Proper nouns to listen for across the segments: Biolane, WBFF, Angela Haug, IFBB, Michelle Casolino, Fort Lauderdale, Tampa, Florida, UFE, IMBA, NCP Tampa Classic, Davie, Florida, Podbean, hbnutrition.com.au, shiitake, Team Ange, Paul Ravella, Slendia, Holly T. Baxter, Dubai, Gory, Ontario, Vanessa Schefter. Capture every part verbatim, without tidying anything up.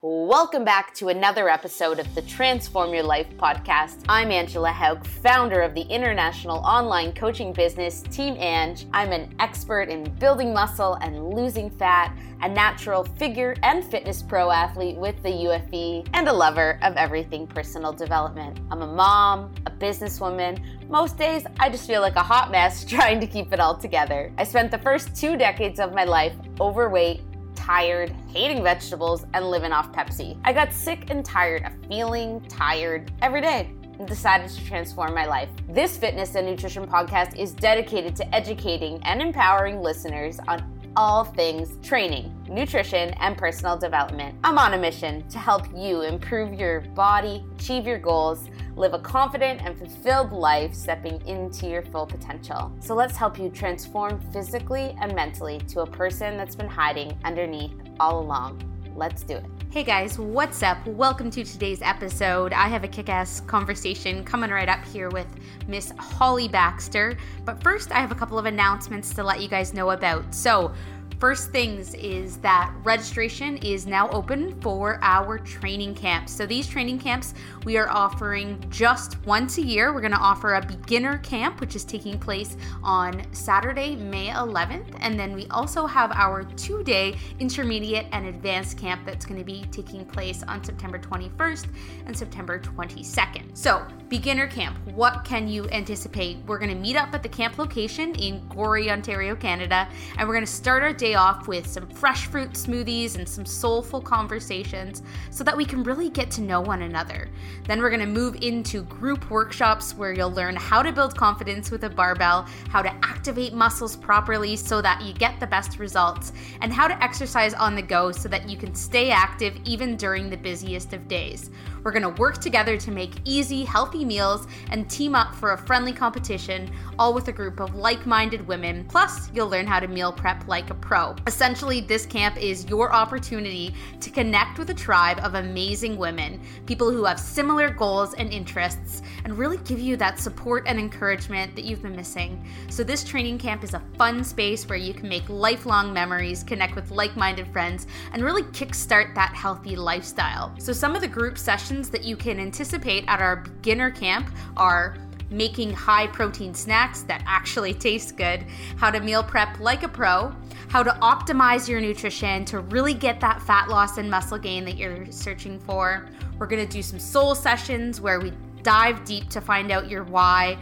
Welcome back to another episode of the Transform Your Life podcast. I'm Angela Haug, founder of the international online coaching business Team Ange. I'm an expert in building muscle and losing fat, a natural figure and fitness pro athlete with the U F E, and a lover of everything personal development. I'm a mom, a businesswoman. Most days, I just feel like a hot mess trying to keep it all together. I spent the first two decades of my life overweight, tired, hating vegetables, and living off Pepsi. I got sick and tired of feeling tired every day and decided to transform my life. This fitness and nutrition podcast is dedicated to educating and empowering listeners on all things training, nutrition, and personal development. I'm on a mission to help you improve your body, achieve your goals, live a confident and fulfilled life, stepping into your full potential. So let's help you transform physically and mentally to a person that's been hiding underneath all along. Let's do it. Hey guys, what's up? Welcome to today's episode. I have a kick-ass conversation coming right up here with Miss Holly Baxter. But first, I have a couple of announcements to let you guys know about. So, first things is that registration is now open for our training camps. So these training camps we are offering just once a year. We're going to offer a beginner camp, which is taking place on Saturday, May eleventh. And then we also have our two-day intermediate and advanced camp that's going to be taking place on September twenty-first and September twenty-second. So beginner camp, what can you anticipate? We're going to meet up at the camp location in Gory, Ontario, Canada, and we're going to start our day off with some fresh fruit smoothies and some soulful conversations so that we can really get to know one another. Then we're going to move into group workshops where you'll learn how to build confidence with a barbell, how to activate muscles properly so that you get the best results, and how to exercise on the go so that you can stay active even during the busiest of days. We're going to work together to make easy, healthy meals and team up for a friendly competition, all with a group of like-minded women. Plus, you'll learn how to meal prep like a pro. Essentially, this camp is your opportunity to connect with a tribe of amazing women, people who have similar goals and interests, and really give you that support and encouragement that you've been missing. So this training camp is a fun space where you can make lifelong memories, connect with like-minded friends, and really kickstart that healthy lifestyle. So some of the group sessions that you can anticipate at our beginner camp are making high-protein snacks that actually taste good, how to meal prep like a pro, how to optimize your nutrition to really get that fat loss and muscle gain that you're searching for. We're gonna do some soul sessions where we dive deep to find out your why,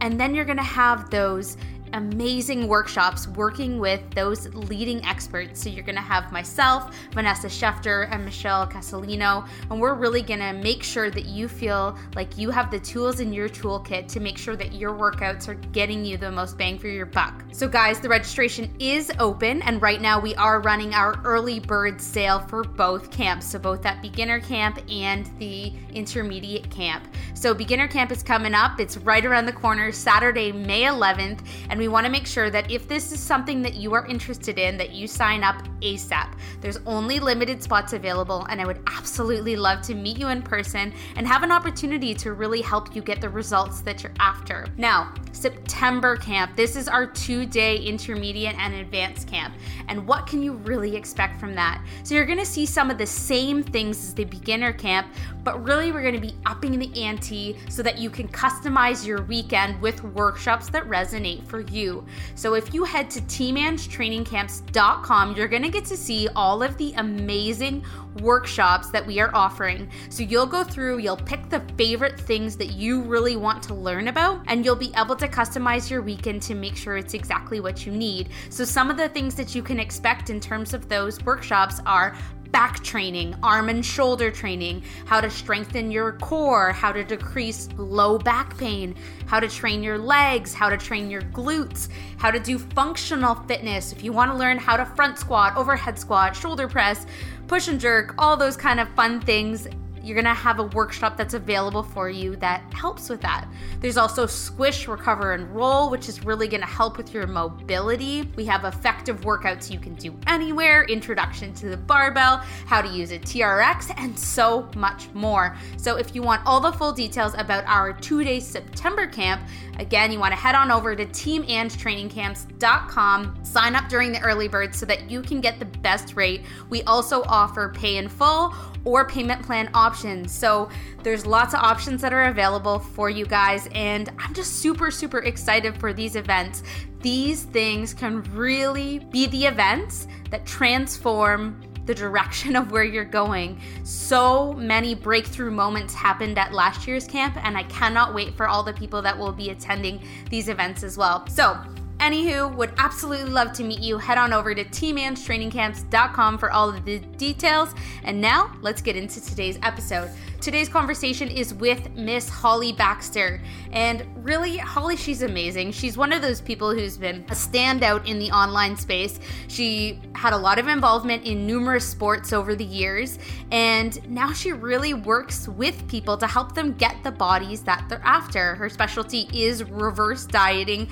and then you're gonna have those amazing workshops working with those leading experts. So you're going to have myself, Vanessa Schefter, and Michelle Casolino, and we're really going to make sure that you feel like you have the tools in your toolkit to make sure that your workouts are getting you the most bang for your buck. So guys, the registration is open, and right now we are running our early bird sale for both camps, so both that beginner camp and the intermediate camp. So beginner camp is coming up. It's right around the corner, Saturday, May eleventh, and And we want to make sure that if this is something that you are interested in, that you sign up ASAP. There's only limited spots available, and I would absolutely love to meet you in person and have an opportunity to really help you get the results that you're after. Now, September camp. This is our two-day intermediate and advanced camp. And what can you really expect from that? So you're going to see some of the same things as the beginner camp, but really we're going to be upping the ante so that you can customize your weekend with workshops that resonate for you. you. So if you head to team and training camps dot com, you're going to get to see all of the amazing workshops that we are offering. So you'll go through, you'll pick the favorite things that you really want to learn about, and you'll be able to customize your weekend to make sure it's exactly what you need. So some of the things that you can expect in terms of those workshops are back training, arm and shoulder training, how to strengthen your core, how to decrease low back pain, how to train your legs, how to train your glutes, how to do functional fitness. If you want to learn how to front squat, overhead squat, shoulder press, push and jerk, all those kind of fun things, you're going to have a workshop that's available for you that helps with that. There's also Squish, Recover, and Roll, which is really going to help with your mobility. We have effective workouts you can do anywhere, introduction to the barbell, how to use a T R X, and so much more. So if you want all the full details about our two-day September camp, again, you want to head on over to team and training camps dot com. Sign up during the early bird so that you can get the best rate. We also offer pay in full or payment plan options. So there's lots of options that are available for you guys, and I'm just super, super excited for these events. These things can really be the events that transform the direction of where you're going. So many breakthrough moments happened at last year's camp, and I cannot wait for all the people that will be attending these events as well. So anywho, would absolutely love to meet you. Head on over to team ange training camps dot com for all of the details. And now let's get into today's episode. Today's conversation is with Miss Holly Baxter. And really, Holly, she's amazing. She's one of those people who's been a standout in the online space. She had a lot of involvement in numerous sports over the years, and now she really works with people to help them get the bodies that they're after. Her specialty is reverse dieting,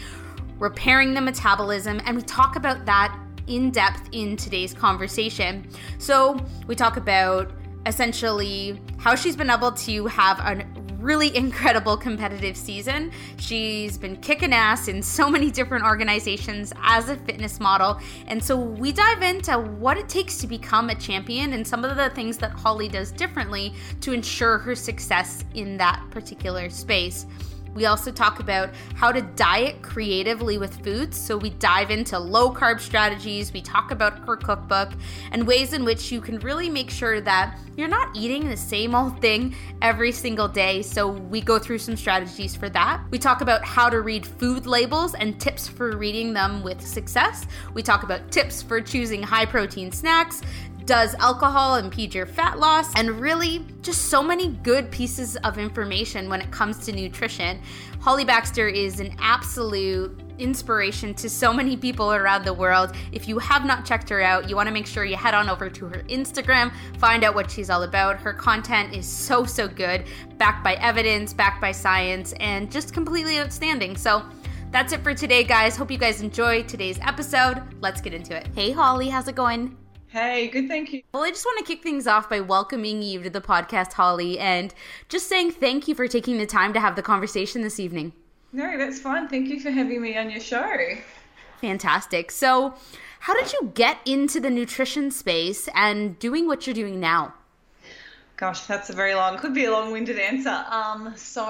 repairing the metabolism, and we talk about that in depth in today's conversation. So we talk about essentially how she's been able to have a really incredible competitive season. She's been kicking ass in so many different organizations as a fitness model. And so we dive into what it takes to become a champion and some of the things that Holly does differently to ensure her success in that particular space. We also talk about how to diet creatively with foods. So we dive into low carb strategies. We talk about her cookbook and ways in which you can really make sure that you're not eating the same old thing every single day. So we go through some strategies for that. We talk about how to read food labels and tips for reading them with success. We talk about tips for choosing high protein snacks. Does alcohol impede your fat loss? And really just so many good pieces of information when it comes to nutrition. Holly Baxter is an absolute inspiration to so many people around the world. If you have not checked her out, you want to make sure you head on over to her Instagram, find out what she's all about. Her content is so, so good, backed by evidence, backed by science, and just completely outstanding. So that's it for today, guys. Hope you guys enjoy today's episode. Let's get into it. Hey, Holly, how's it going? Hey, good, thank you. Well, I just want to kick things off by welcoming you to the podcast, Holly, and just saying thank you for taking the time to have the conversation this evening. No, that's fine. Thank you for having me on your show. Fantastic. So how did you get into the nutrition space and doing what you're doing now? Gosh, that's a very long, could be a long-winded answer. Um, so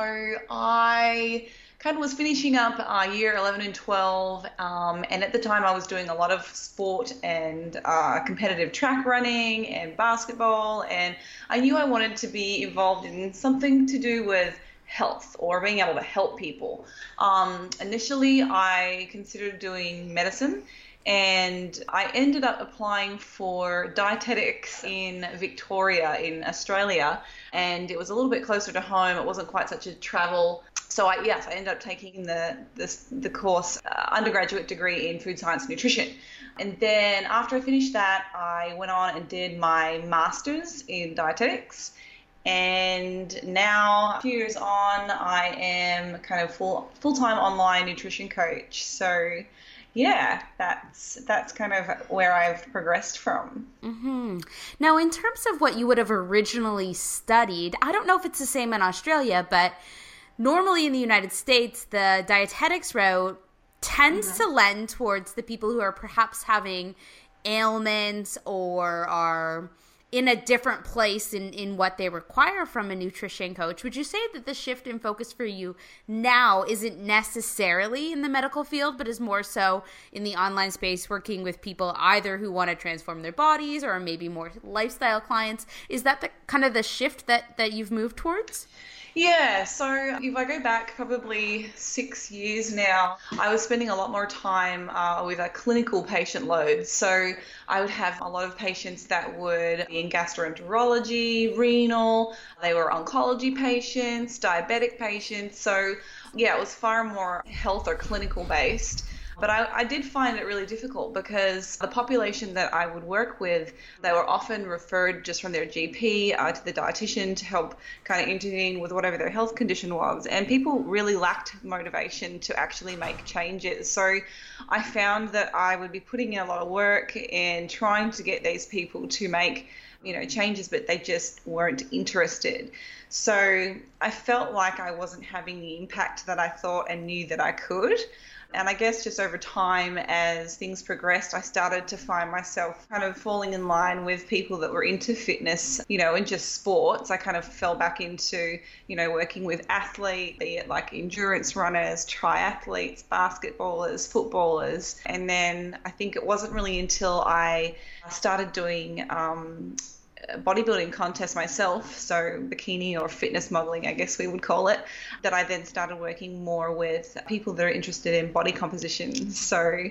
I kind of was finishing up uh, year eleven and twelve, um, and at the time I was doing a lot of sport and uh, competitive track running and basketball, and I knew I wanted to be involved in something to do with health or being able to help people. Um, initially, I considered doing medicine, and I ended up applying for dietetics in Victoria in Australia, and it was a little bit closer to home. It wasn't quite such a travel. So I, yes, I ended up taking the the, the course, uh, undergraduate degree in food science and nutrition. And then after I finished that, I went on and did my master's in dietetics. And now, a few years on, I am kind of full, full-time online nutrition coach. So yeah, that's that's kind of where I've progressed from. Mm-hmm. Now, in terms of what you would have originally studied, I don't know if it's the same in Australia, but normally in the United States, the dietetics route tends mm-hmm. to lend towards the people who are perhaps having ailments or are in a different place in, in what they require from a nutrition coach. Would you say that the shift in focus for you now isn't necessarily in the medical field, but is more so in the online space, working with people either who want to transform their bodies or maybe more lifestyle clients? Is that the kind of the shift that, that you've moved towards? Yeah, so if I go back probably six years now, I was spending a lot more time uh, with a clinical patient load. So I would have a lot of patients that would be in gastroenterology, renal, they were oncology patients, diabetic patients. So yeah, it was far more health or clinical based. But I, I did find it really difficult because the population that I would work with, they were often referred just from their G P uh, to the dietitian to help kind of intervene with whatever their health condition was. And people really lacked motivation to actually make changes. So I found that I would be putting in a lot of work and trying to get these people to make, you know, changes, but they just weren't interested. So I felt like I wasn't having the impact that I thought and knew that I could. And I guess just over time, as things progressed, I started to find myself kind of falling in line with people that were into fitness, you know, and just sports. I kind of fell back into, you know, working with athletes, be it like endurance runners, triathletes, basketballers, footballers. And then I think it wasn't really until I started doing um, bodybuilding contest myself, so bikini or fitness modeling, I guess we would call it, that I then started working more with people that are interested in body composition. So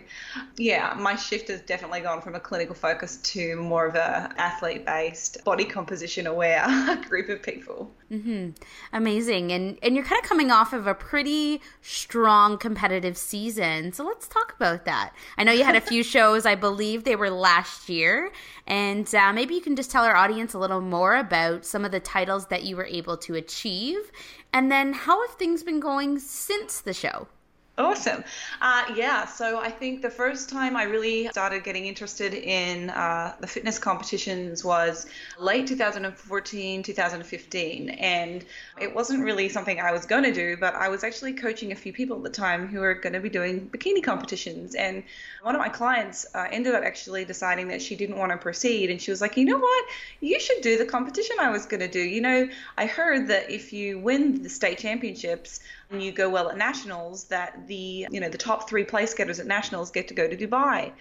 yeah, my shift has definitely gone from a clinical focus to more of a athlete-based, body composition aware group of people. Mm-hmm. Amazing. And, and you're kind of coming off of a pretty strong competitive season. So let's talk about that. I know you had a few shows, I believe they were last year, and uh, maybe you can just tell our audience a little more about some of the titles that you were able to achieve, and then how have things been going since the show? Awesome. Uh, yeah, so I think the first time I really started getting interested in uh, the fitness competitions was late two thousand fourteen, two thousand fifteen. And it wasn't really something I was going to do, but I was actually coaching a few people at the time who were going to be doing bikini competitions. And one of my clients uh, ended up actually deciding that she didn't want to proceed. And she was like, you know what, you should do the competition I was going to do. You know, I heard that if you win the state championships and you go well at nationals, that the, you know, the top three place getters at nationals get to go to Dubai.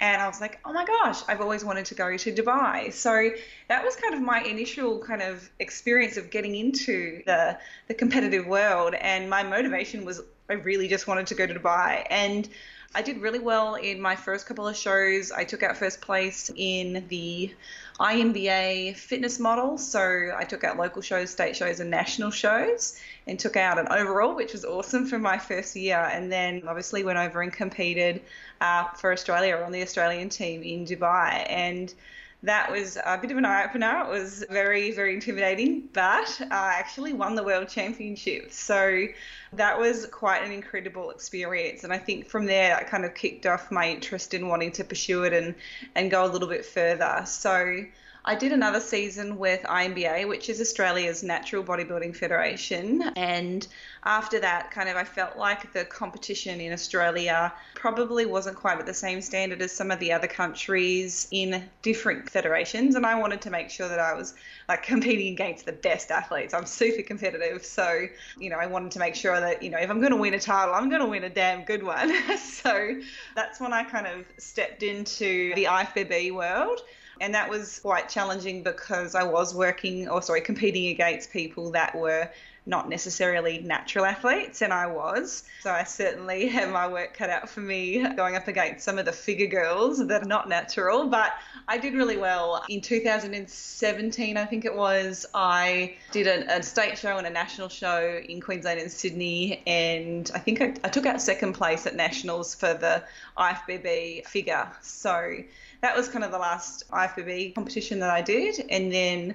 And I was like, oh my gosh, I've always wanted to go to Dubai. So that was kind of my initial kind of experience of getting into the the competitive world. And my motivation was I really just wanted to go to Dubai. And I did really well in my first couple of shows. I took out first place in the I M B A fitness model. So I took out local shows, state shows, and national shows, and took out an overall, which was awesome for my first year. And then obviously went over and competed uh, for Australia on the Australian team in Dubai. And that was a bit of an eye-opener. It was very, very intimidating, but I actually won the World Championship. So that was quite an incredible experience. And I think from there, I kind of kicked off my interest in wanting to pursue it and, and go a little bit further. So I did another season with I M B A, which is Australia's Natural Bodybuilding Federation. And after that, kind of I felt like the competition in Australia probably wasn't quite at the same standard as some of the other countries in different federations. And I wanted to make sure that I was like competing against the best athletes. I'm super competitive. So, you know, I wanted to make sure that, you know, if I'm going to win a title, I'm going to win a damn good one. So that's when I kind of stepped into the I F B B world. And that was quite challenging because I was working, or sorry, competing against people that were not necessarily natural athletes, and I was. So I certainly had my work cut out for me going up against some of the figure girls that are not natural, but I did really well. In two thousand seventeen, I think it was, I did a, a state show and a national show in Queensland and Sydney, and I think I, I took out second place at nationals for the I F B B figure. So that was kind of the last I F B B competition that I did, and then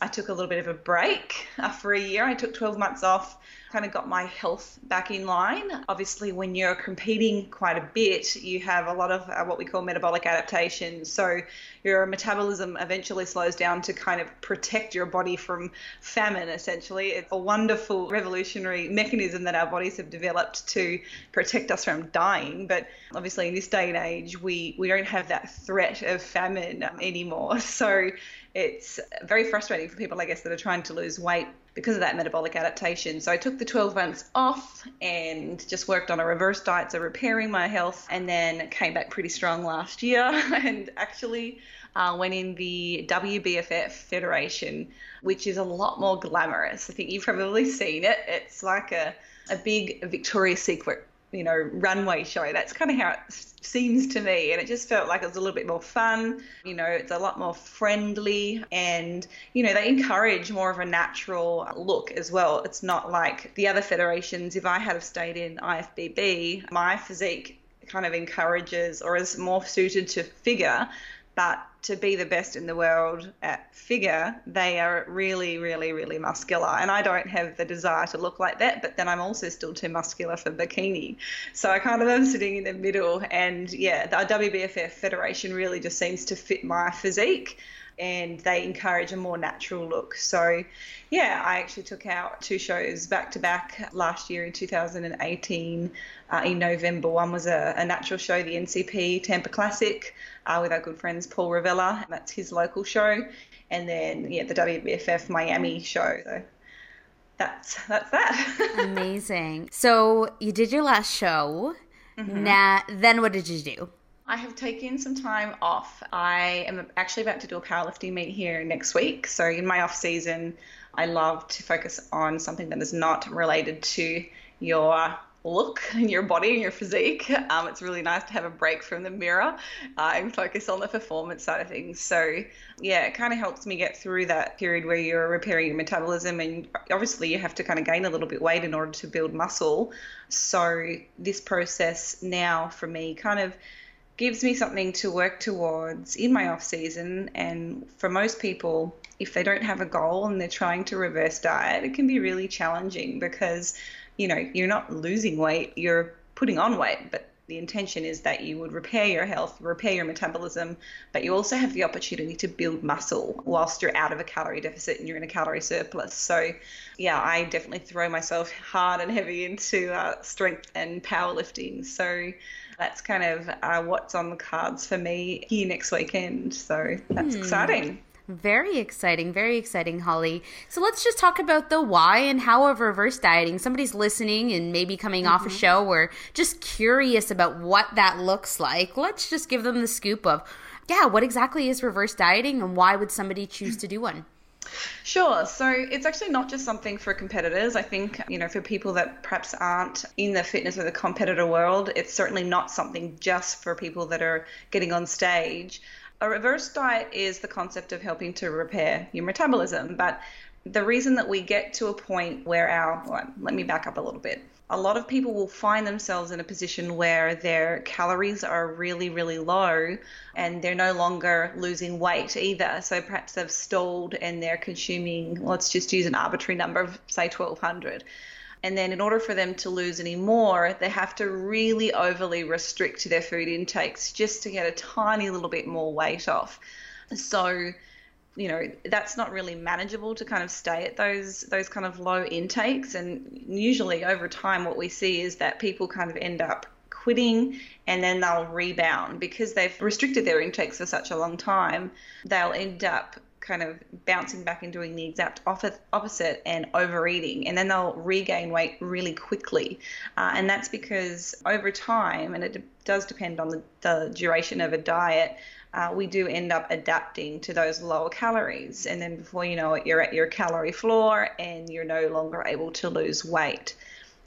I took a little bit of a break for a year. I took twelve months off, kind of got my health back in line. Obviously, when you're competing quite a bit, you have a lot of what we call metabolic adaptation. So your metabolism eventually slows down to kind of protect your body from famine, essentially. It's a wonderful revolutionary mechanism that our bodies have developed to protect us from dying. But obviously, in this day and age, we, we don't have that threat of famine anymore. So it's very frustrating for people, I guess, that are trying to lose weight because of that metabolic adaptation. So I took the twelve months off and just worked on a reverse diet, so repairing my health, and then came back pretty strong last year and actually uh, went in the W B F F Federation, which is a lot more glamorous. I think you've probably seen it. It's like a, a big Victoria's Secret, you know, runway show. That's kind of how it seems to me. And it just felt like it was a little bit more fun. You know, it's a lot more friendly, and, you know, they encourage more of a natural look as well. It's not like the other federations. If I had stayed in I F B B, my physique kind of encourages or is more suited to figure, but to be the best in the world at figure, they are really, really, really muscular. And I don't have the desire to look like that, but then I'm also still too muscular for bikini. So I kind of am sitting in the middle. And yeah, the W B F F Federation really just seems to fit my physique. and they encourage a more natural look. So yeah, I actually took out two shows back to back last year in two thousand eighteen uh, in November. One was a, a natural show, the N C P Tampa Classic, uh, with our good friends Paul Ravella. That's his local show. And then yeah, the W B F F Miami show. So that's that's that. Amazing. So you did your last show. Mm-hmm. Now, then what did you do? I have taken some time off. I am actually about to do a powerlifting meet here next week. So in my off season, I love to focus on something that is not related to your look and your body and your physique. Um, it's really nice to have a break from the mirror uh, and focus on the performance side of things. So yeah, it kind of helps me get through that period where you're repairing your metabolism, and obviously you have to kind of gain a little bit weight in order to build muscle. So this process now for me kind of gives me something to work towards in my off season. And for most people, if they don't have a goal and they're trying to reverse diet, it can be really challenging because, you know, you're not losing weight, you're putting on weight, but the intention is that you would repair your health, repair your metabolism, but you also have the opportunity to build muscle whilst you're out of a calorie deficit and you're in a calorie surplus. So yeah, I definitely throw myself hard and heavy into uh, strength and powerlifting. So that's kind of uh, what's on the cards for me here next weekend. So that's mm. exciting. Very exciting, very exciting, Holly. So let's just talk about the why and how of reverse dieting. Somebody's listening and maybe coming mm-hmm. off a show or just curious about what that looks like. Let's just give them the scoop of, yeah, what exactly is reverse dieting and why would somebody choose to do one? Sure. So it's actually not just something for competitors. I think, you know, for people that perhaps aren't in the fitness or the competitor world, it's certainly not something just for people that are getting on stage. A reverse diet is the concept of helping to repair your metabolism. But the reason that we get to a point where our, well, let me back up a little bit. A lot of people will find themselves in a position where their calories are really, really low and they're no longer losing weight either. So perhaps they've stalled and they're consuming, let's just use an arbitrary number of, say, twelve hundred. And then in order for them to lose any more, they have to really overly restrict their food intakes just to get a tiny little bit more weight off. So, you know, that's not really manageable to kind of stay at those those kind of low intakes. And usually over time what we see is that people kind of end up quitting and then they'll rebound because they've restricted their intakes for such a long time. They'll end up kind of bouncing back and doing the exact opposite and overeating, and then they'll regain weight really quickly. Uh, and that's because over time, and it de- does depend on the, the duration of a diet, uh, we do end up adapting to those lower calories. And then before you know it, you're at your calorie floor and you're no longer able to lose weight.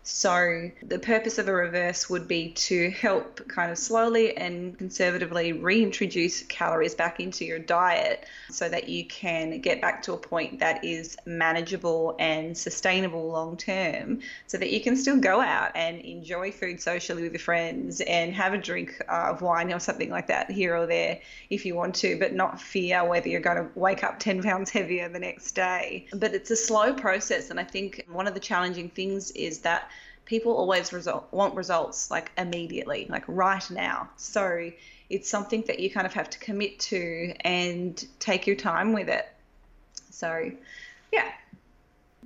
So the purpose of a reverse would be to help kind of slowly and conservatively reintroduce calories back into your diet so that you can get back to a point that is manageable and sustainable long term, so that you can still go out and enjoy food socially with your friends and have a drink of wine or something like that here or there if you want to, but not fear whether you're going to wake up ten pounds heavier the next day. But it's a slow process, and I think one of the challenging things is that people always result, want results like immediately, like right now. So it's something that you kind of have to commit to and take your time with it. So, yeah.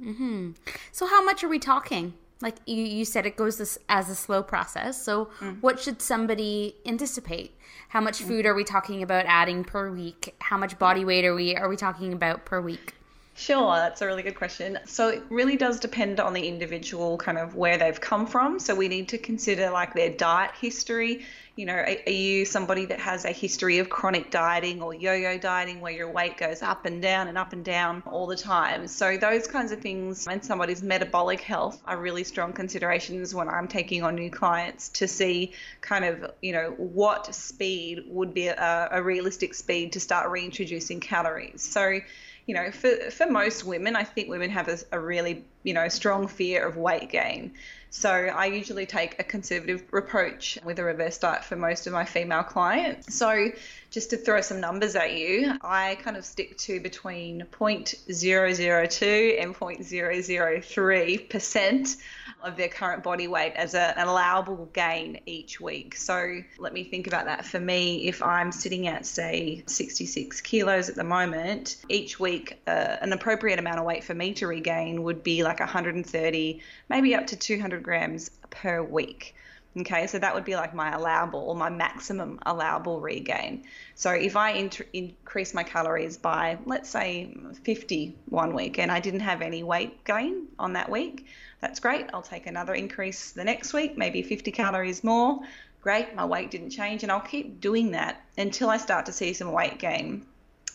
Mm-hmm. So how much are we talking? Like you, you said it goes this, as a slow process. So mm-hmm. what should somebody anticipate? How much food are we talking about adding per week? How much body weight are we, are we talking about per week? Sure, that's a really good question. So it really does depend on the individual, kind of where they've come from. So we need to consider like their diet history. You know, are, are you somebody that has a history of chronic dieting or yo-yo dieting where your weight goes up and down and up and down all the time? So those kinds of things, and somebody's metabolic health, are really strong considerations when I'm taking on new clients to see kind of, you know, what speed would be a, a realistic speed to start reintroducing calories. So, you know, for, for most women, I think women have a, a really, you know, strong fear of weight gain. So I usually take a conservative approach with a reverse diet for most of my female clients. So just to throw some numbers at you, I kind of stick to between zero point zero zero two and zero point zero zero three percent of their current body weight as a, an allowable gain each week. So let me think about that. For me, if I'm sitting at, say, sixty-six kilos at the moment, each week uh, an appropriate amount of weight for me to regain would be like one hundred thirty, maybe up to two hundred grams per week. Okay, so that would be like my allowable or my maximum allowable regain. So if I int- increase my calories by, let's say, fifty one week and I didn't have any weight gain on that week, that's great. I'll take another increase the next week, maybe fifty calories more. Great, my weight didn't change, and I'll keep doing that until I start to see some weight gain.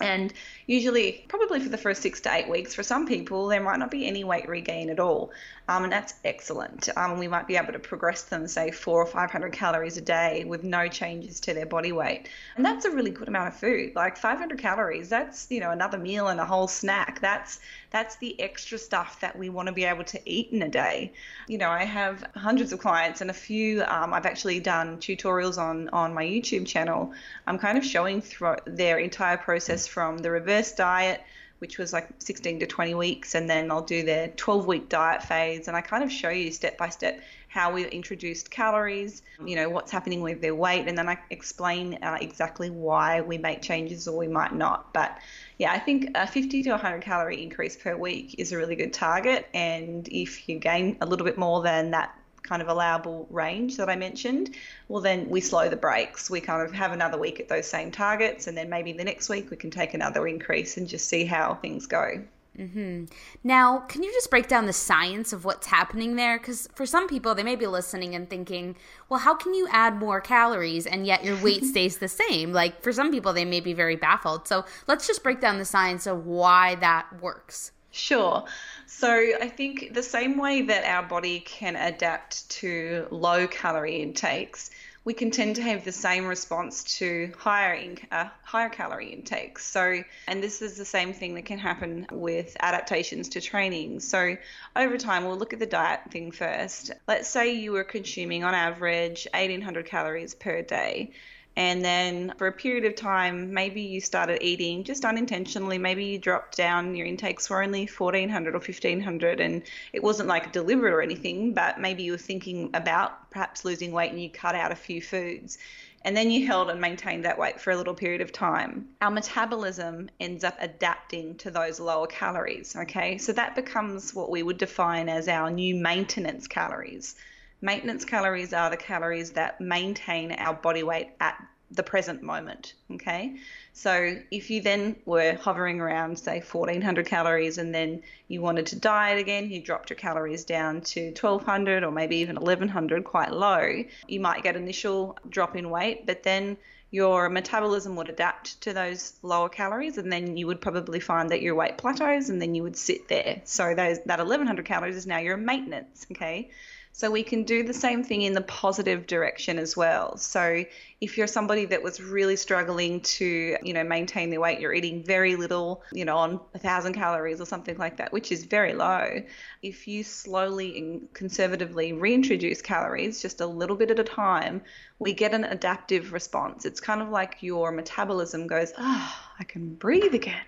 And usually, probably for the first six to eight weeks, for some people, there might not be any weight regain at all. Um, and that's excellent. Um, we might be able to progress them, say, four or five hundred calories a day with no changes to their body weight. And that's a really good amount of food. Like five hundred calories, that's, you know, another meal and a whole snack. That's that's the extra stuff that we want to be able to eat in a day. You know, I have hundreds of clients and a few, um, I've actually done tutorials on, on my YouTube channel. I'm kind of showing through their entire process from the reverse diet, which was like sixteen to twenty weeks, and then I'll do their twelve week diet phase, and I kind of show you step by step how we introduced calories, you know, what's happening with their weight, and then I explain uh, exactly why we make changes or we might not. But yeah, I think a fifty to one hundred calorie increase per week is a really good target, and if you gain a little bit more than that kind of allowable range that I mentioned, well, then we slow the brakes. We kind of have another week at those same targets, and then maybe the next week we can take another increase and just see how things go. Mm-hmm. Now, can you just break down the science of what's happening there? Because for some people, they may be listening and thinking, well, how can you add more calories and yet your weight stays the same? Like for some people, they may be very baffled. So let's just break down the science of why that works. Sure. So I think the same way that our body can adapt to low calorie intakes, we can tend to have the same response to higher in, uh, higher calorie intakes. So, and this is the same thing that can happen with adaptations to training. So over time, we'll look at the diet thing first. Let's say you were consuming on average eighteen hundred calories per day. And then for a period of time, maybe you started eating just unintentionally. Maybe you dropped down, your intakes were only fourteen hundred or fifteen hundred, and it wasn't like deliberate or anything, but maybe you were thinking about perhaps losing weight and you cut out a few foods. And then you held and maintained that weight for a little period of time. Our metabolism ends up adapting to those lower calories, okay? So that becomes what we would define as our new maintenance calories. Maintenance calories are the calories that maintain our body weight at the present moment, okay? So if you then were hovering around, say, fourteen hundred calories, and then you wanted to diet again, you dropped your calories down to twelve hundred or maybe even eleven hundred, quite low, you might get initial drop in weight, but then your metabolism would adapt to those lower calories, and then you would probably find that your weight plateaus, and then you would sit there. So those, that eleven hundred calories is now your maintenance, okay? So we can do the same thing in the positive direction as well. So if you're somebody that was really struggling to, you know, maintain their weight, you're eating very little, you know, on a thousand calories or something like that, which is very low. If you slowly and conservatively reintroduce calories just a little bit at a time, we get an adaptive response. It's kind of like your metabolism goes, oh, I can breathe again.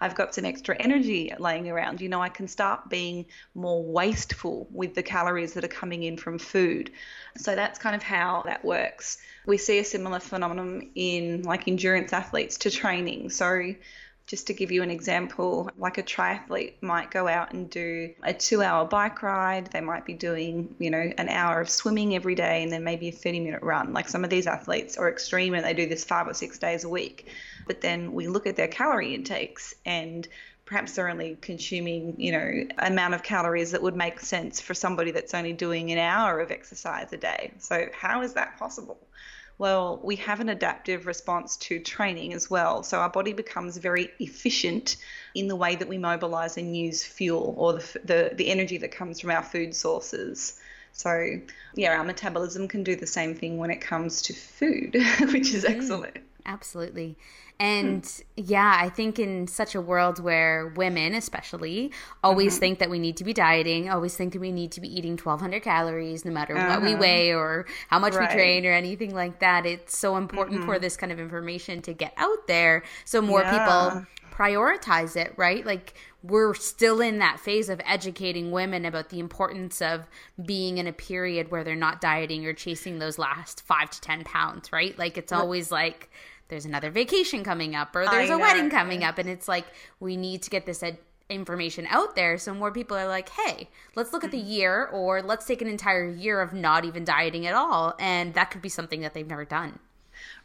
I've got some extra energy laying around. You know, I can start being more wasteful with the calories that are coming in from food. So that's kind of how that works. We see a similar phenomenon in like endurance athletes to training. So just to give you an example, like a triathlete might go out and do a two-hour bike ride. They might be doing, you know, an hour of swimming every day and then maybe a thirty-minute run. Like some of these athletes are extreme and they do this five or six days a week. But then we look at their calorie intakes and perhaps they're only consuming, you know, amount of calories that would make sense for somebody that's only doing an hour of exercise a day. So how is that possible? Well, we have an adaptive response to training as well. So our body becomes very efficient in the way that we mobilize and use fuel or the, the, the energy that comes from our food sources. So yeah, our metabolism can do the same thing when it comes to food, which is excellent. Absolutely. And yeah, I think in such a world where women especially always mm-hmm. think that we need to be dieting, always think that we need to be eating twelve hundred calories no matter uh-huh. what we weigh or how much right. we train or anything like that, it's so important mm-hmm. for this kind of information to get out there so more yeah. people prioritize it, right? Like, we're still in that phase of educating women about the importance of being in a period where they're not dieting or chasing those last five to ten pounds, right? Like, it's always like there's another vacation coming up or there's I a know. wedding coming up. And it's like, we need to get this ed- information out there so more people are like, hey, let's look at the year, or let's take an entire year of not even dieting at all. And that could be something that they've never done.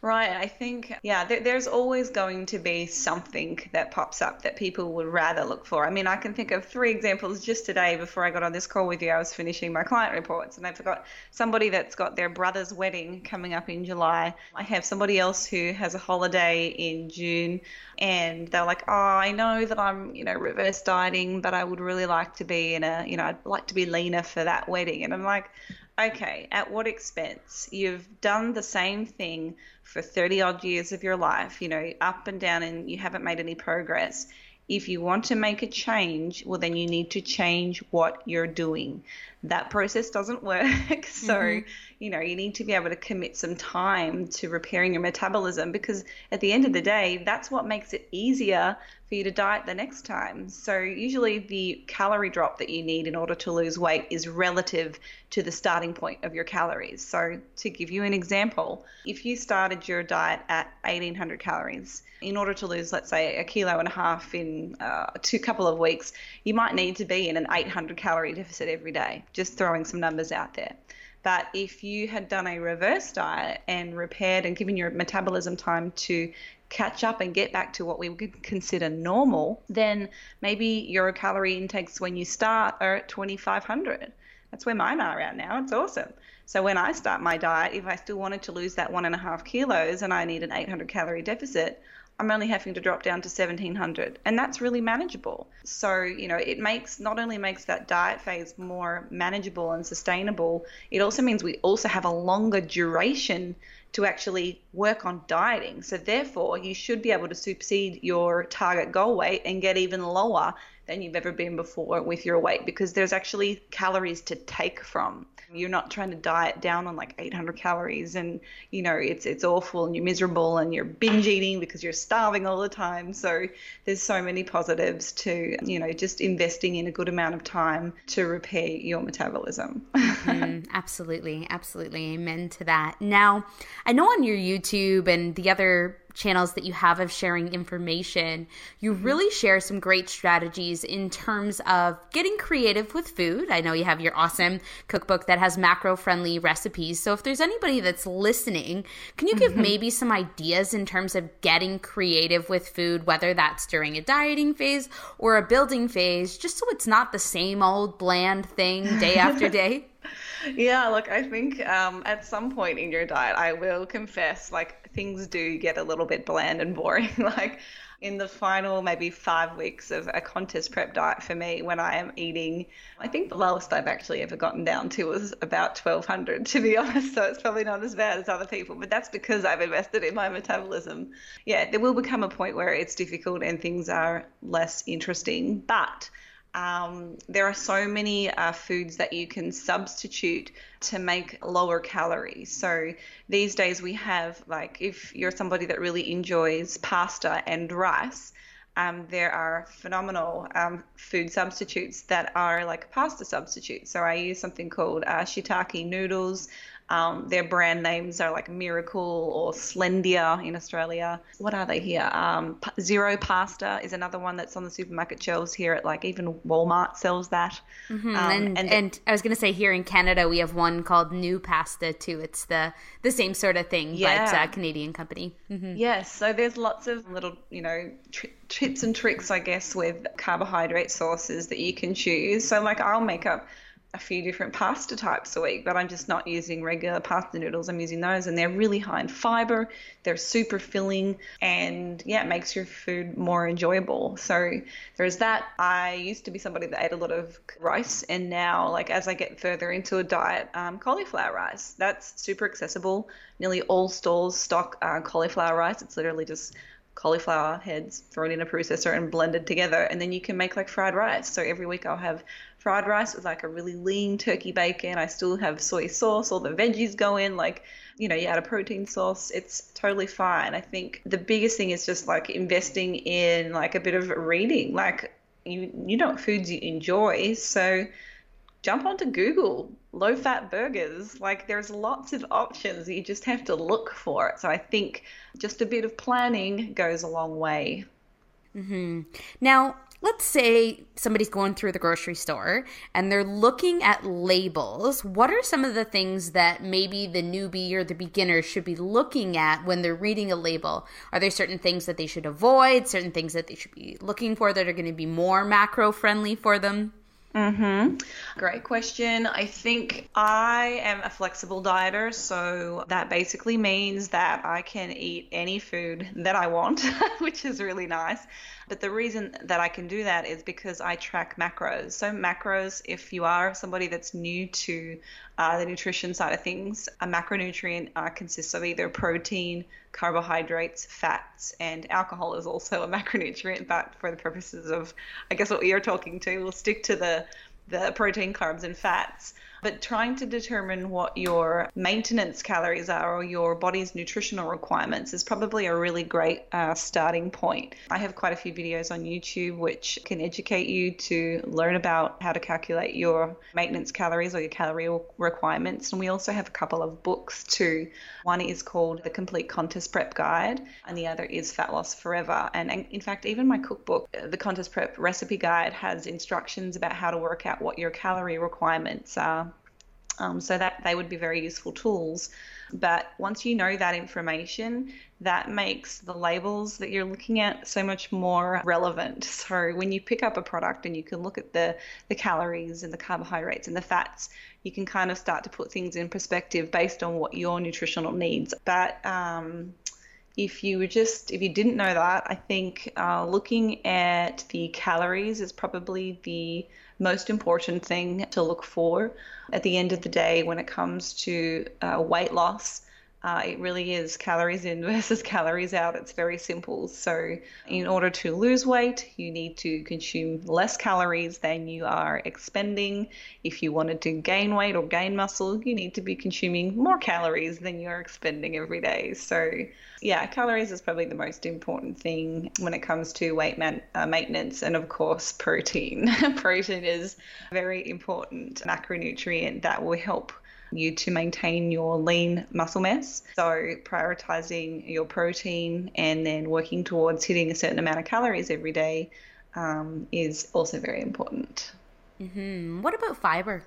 Right. I think, yeah, there, there's always going to be something that pops up that people would rather look for. I mean, I can think of three examples just today before I got on this call with you. I was finishing my client reports and I forgot somebody that's got their brother's wedding coming up in July. I have somebody else who has a holiday in June, and they're like, oh, I know that I'm, you know, reverse dieting, but I would really like to be in a, you know, I'd like to be leaner for that wedding. And I'm like, okay, at what expense? You've done the same thing for thirty odd years of your life, you know, up and down, and you haven't made any progress. If you want to make a change, well, then you need to change what you're doing. That process doesn't work. So, mm-hmm. you know, you need to be able to commit some time to repairing your metabolism, because at the end of the day, that's what makes it easier for you to diet the next time. So usually the calorie drop that you need in order to lose weight is relative to the starting point of your calories. So to give you an example, if you started your diet at eighteen hundred calories, in order to lose, let's say, a kilo and a half in uh, two couple of weeks, you might need to be in an eight hundred calorie deficit every day, just throwing some numbers out there. But if you had done a reverse diet and repaired and given your metabolism time to catch up and get back to what we would consider normal, then maybe your calorie intakes when you start are at twenty-five hundred. That's where mine are right now. It's awesome. So when I start my diet, if I still wanted to lose that one and a half kilos and I need an eight hundred calorie deficit, I'm only having to drop down to seventeen hundred, and that's really manageable. So, you know, it makes not only makes that diet phase more manageable and sustainable, it also means we also have a longer duration to actually work on dieting. So therefore, you should be able to supersede your target goal weight and get even lower than you've ever been before with your weight, because there's actually calories to take from. You're not trying to diet down on like eight hundred calories and, you know, it's it's awful and you're miserable and you're binge eating because you're starving all the time. So there's so many positives to, you know, just investing in a good amount of time to repair your metabolism. Mm-hmm. Absolutely. Absolutely. Amen to that. Now, I know on your YouTube and the other channels that you have of sharing information, you really share some great strategies in terms of getting creative with food. I know you have your awesome cookbook that has macro-friendly recipes. So if there's anybody that's listening, can you give mm-hmm. maybe some ideas in terms of getting creative with food, whether that's during a dieting phase or a building phase, just so it's not the same old bland thing day after day? Yeah, look, I think um, at some point in your diet, I will confess, like, things do get a little bit bland and boring. Like, in the final maybe five weeks of a contest prep diet for me, when I am eating, I think the lowest I've actually ever gotten down to was about twelve hundred, to be honest. So it's probably not as bad as other people, but that's because I've invested in my metabolism. Yeah, there will become a point where it's difficult and things are less interesting, but Um, there are so many uh, foods that you can substitute to make lower calories. So these days we have, like, if you're somebody that really enjoys pasta and rice, um, there are phenomenal um, food substitutes that are like pasta substitutes. So I use something called uh, shiitake noodles. Um, their brand names are like Miracle or Slendia in Australia. What are they here? Um, Zero Pasta is another one that's on the supermarket shelves here at, like, even Walmart sells that. Mm-hmm. Um, and, and, and I was going to say, here in Canada, we have one called New Pasta too. It's the, the same sort of thing, yeah. but a Canadian company. Mm-hmm. Yes. So there's lots of little, you know, tri- tips and tricks, I guess, with carbohydrate sources that you can choose. So, like, I'll make up a few different pasta types a week, but I'm just not using regular pasta noodles. I'm using those, and they're really high in fiber. They're super filling, and yeah, it makes your food more enjoyable. So there's that. I used to be somebody that ate a lot of rice, and now, like, as I get further into a diet, um, cauliflower rice. That's super accessible. Nearly all stores stock uh, cauliflower rice. It's literally just cauliflower heads thrown in a processor and blended together, and then you can make like fried rice. So every week I'll have fried rice with like a really lean turkey bacon. I still have soy sauce, all the veggies go in, like, you know, you add a protein sauce. It's totally fine. I think the biggest thing is just like investing in like a bit of reading, like you you know what foods you enjoy. So jump onto Google, low-fat burgers. Like, there's lots of options. You just have to look for it. So I think just a bit of planning goes a long way. Mm-hmm. Now, let's say somebody's going through the grocery store and they're looking at labels. What are some of the things that maybe the newbie or the beginner should be looking at when they're reading a label? Are there certain things that they should avoid, certain things that they should be looking for that are going to be more macro-friendly for them? Mm-hmm. Great question. I think I am a flexible dieter, so that basically means that I can eat any food that I want, which is really nice. But the reason that I can do that is because I track macros. So macros, if you are somebody that's new to uh, the nutrition side of things, a macronutrient uh, consists of either protein, carbohydrates, fats, and alcohol is also a macronutrient, but for the purposes of, I guess, what you're talking to, we'll stick to the the protein, carbs, and fats. But trying to determine what your maintenance calories are or your body's nutritional requirements is probably a really great uh, starting point. I have quite a few videos on YouTube which can educate you to learn about how to calculate your maintenance calories or your calorie requirements. And we also have a couple of books too. One is called The Complete Contest Prep Guide, and the other is Fat Loss Forever. And in fact, even my cookbook, The Contest Prep Recipe Guide, has instructions about how to work out what your calorie requirements are. Um, so that they would be very useful tools. But once you know that information, that makes the labels that you're looking at so much more relevant. So when you pick up a product and you can look at the, the calories and the carbohydrates and the fats, you can kind of start to put things in perspective based on what your nutritional needs. But um, if you were just, if you didn't know that, I think uh, looking at the calories is probably the most important thing to look for. At the end of the day, when it comes to uh, weight loss, uh, it really is calories in versus calories out. It's very simple. So in order to lose weight, you need to consume less calories than you are expending. If you wanted to gain weight or gain muscle, you need to be consuming more calories than you're expending every day. So yeah, calories is probably the most important thing when it comes to weight man- uh, maintenance, and of course protein. Protein is a very important macronutrient that will help you to maintain your lean muscle mass. So prioritizing your protein and then working towards hitting a certain amount of calories every day um, is also very important. Mm-hmm. What about fiber?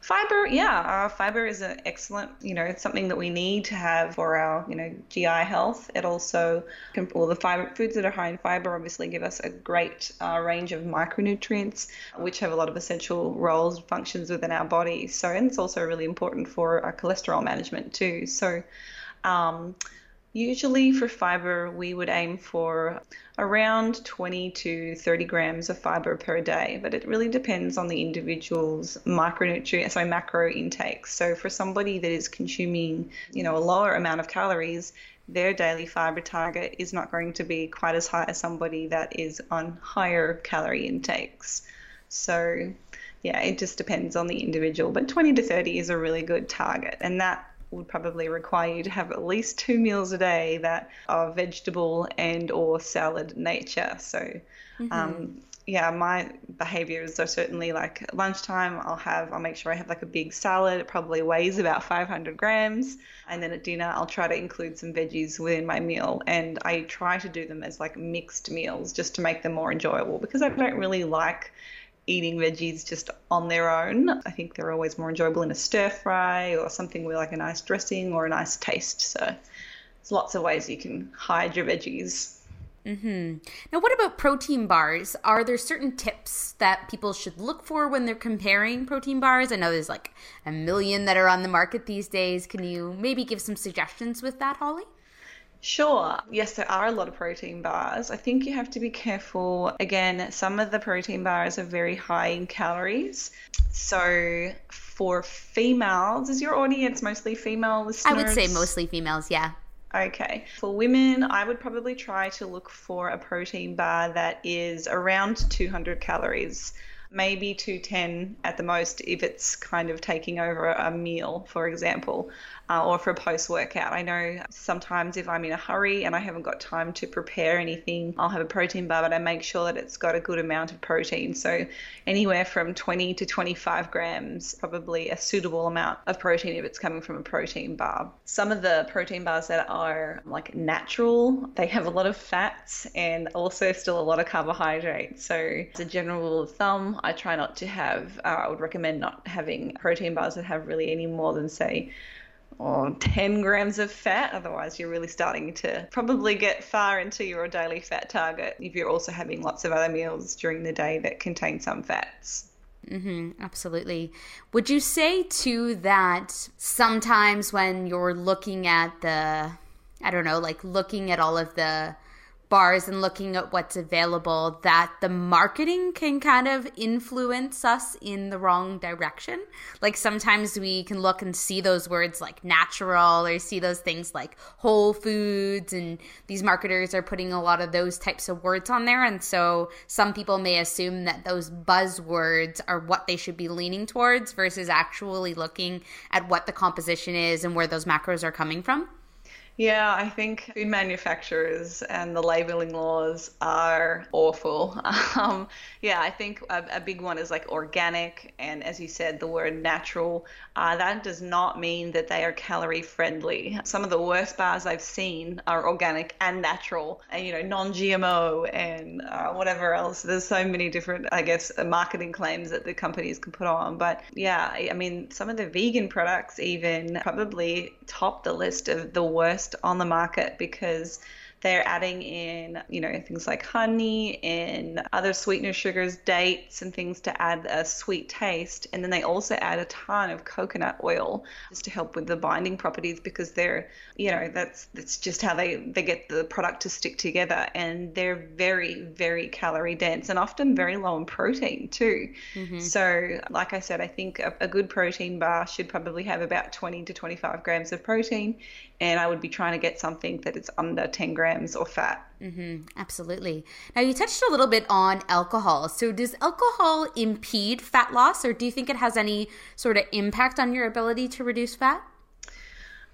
Fiber, yeah. Uh, fiber is an excellent, you know, it's something that we need to have for our, you know, G I health. It also, can, well, the fiber, foods that are high in fiber obviously give us a great uh, range of micronutrients, which have a lot of essential roles and functions within our body. So, and it's also really important for our cholesterol management too. So, um, usually for fiber, we would aim for around twenty to thirty grams of fiber per day, but it really depends on the individual's micronutrient, sorry, macro intake. So for somebody that is consuming, you know, a lower amount of calories, their daily fiber target is not going to be quite as high as somebody that is on higher calorie intakes. So yeah, it just depends on the individual, but twenty to thirty is a really good target, and that would probably require you to have at least two meals a day that are vegetable and or salad nature. So mm-hmm. um, yeah, my behaviors are certainly like lunchtime, I'll have, I'll make sure I have like a big salad. It probably weighs about five hundred grams. And then at dinner, I'll try to include some veggies within my meal. And I try to do them as like mixed meals just to make them more enjoyable, because I don't really like eating veggies just on their own. I think they're always more enjoyable in a stir fry or something with like a nice dressing or a nice taste. So there's lots of ways you can hide your veggies. Mm-hmm. Now, what about protein bars? Are there certain tips that people should look for when they're comparing protein bars? I know there's like a million that are on the market these days. Can you maybe give some suggestions with that, Holly? Sure. Yes, there are a lot of protein bars. I think you have to be careful. Again, some of the protein bars are very high in calories. So for females, is your audience mostly female listeners? I would say mostly females, yeah. Okay. For women, I would probably try to look for a protein bar that is around two hundred calories, maybe two ten at the most if it's kind of taking over a meal, for example, uh, or for a post-workout. I know sometimes if I'm in a hurry and I haven't got time to prepare anything, I'll have a protein bar, but I make sure that it's got a good amount of protein. So anywhere from twenty to twenty-five grams, probably a suitable amount of protein if it's coming from a protein bar. Some of the protein bars that are like natural, they have a lot of fats and also still a lot of carbohydrates. So as a general rule of thumb, I try not to have, uh, I would recommend not having protein bars that have really any more than, say, or ten grams of fat. Otherwise, you're really starting to probably get far into your daily fat target if you're also having lots of other meals during the day that contain some fats. Mm-hmm, absolutely. Would you say, too, that sometimes when you're looking at the, I don't know, like looking at all of the bars and looking at what's available, that the marketing can kind of influence us in the wrong direction? Like sometimes we can look and see those words like natural, or see those things like whole foods, and these marketers are putting a lot of those types of words on there. And so some people may assume that those buzzwords are what they should be leaning towards versus actually looking at what the composition is and where those macros are coming from. Yeah, I think food manufacturers and the labeling laws are awful. Um, yeah, I think a, a big one is like organic. And as you said, the word natural, uh, that does not mean that they are calorie friendly. Some of the worst bars I've seen are organic and natural and, you know, non-G M O and uh, whatever else. There's so many different, I guess, marketing claims that the companies can put on. But yeah, I mean, some of the vegan products even probably top the list of the worst on the market, because they're adding in, you know, things like honey and other sweetener sugars, dates and things to add a sweet taste. And then they also add a ton of coconut oil just to help with the binding properties, because they're, you know, that's that's just how they, they get the product to stick together. And they're very, very calorie dense and often very low in protein too. Mm-hmm. So like I said, I think a, a good protein bar should probably have about twenty to twenty-five grams of protein. And I would be trying to get something that it's under ten grams or fat. Mm-hmm, absolutely. Now, you touched a little bit on alcohol. So does alcohol impede fat loss, or do you think it has any sort of impact on your ability to reduce fat?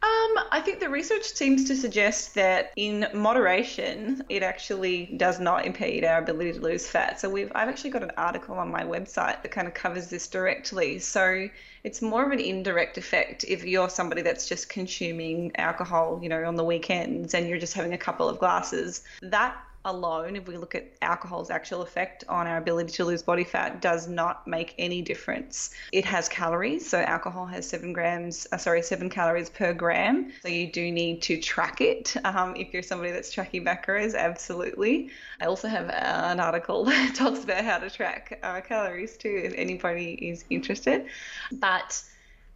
Um, I think the research seems to suggest that in moderation, it actually does not impede our ability to lose fat. So we've I've actually got an article on my website that kind of covers this directly. So it's more of an indirect effect if you're somebody that's just consuming alcohol, you know, on the weekends and you're just having a couple of glasses. That alone, if we look at alcohol's actual effect on our ability to lose body fat, does not make any difference. It has calories. So alcohol has seven grams, uh, sorry, seven calories per gram. So you do need to track it. Um, if you're somebody that's tracking macros, absolutely. I also have an article that talks about how to track uh, calories too, if anybody is interested. But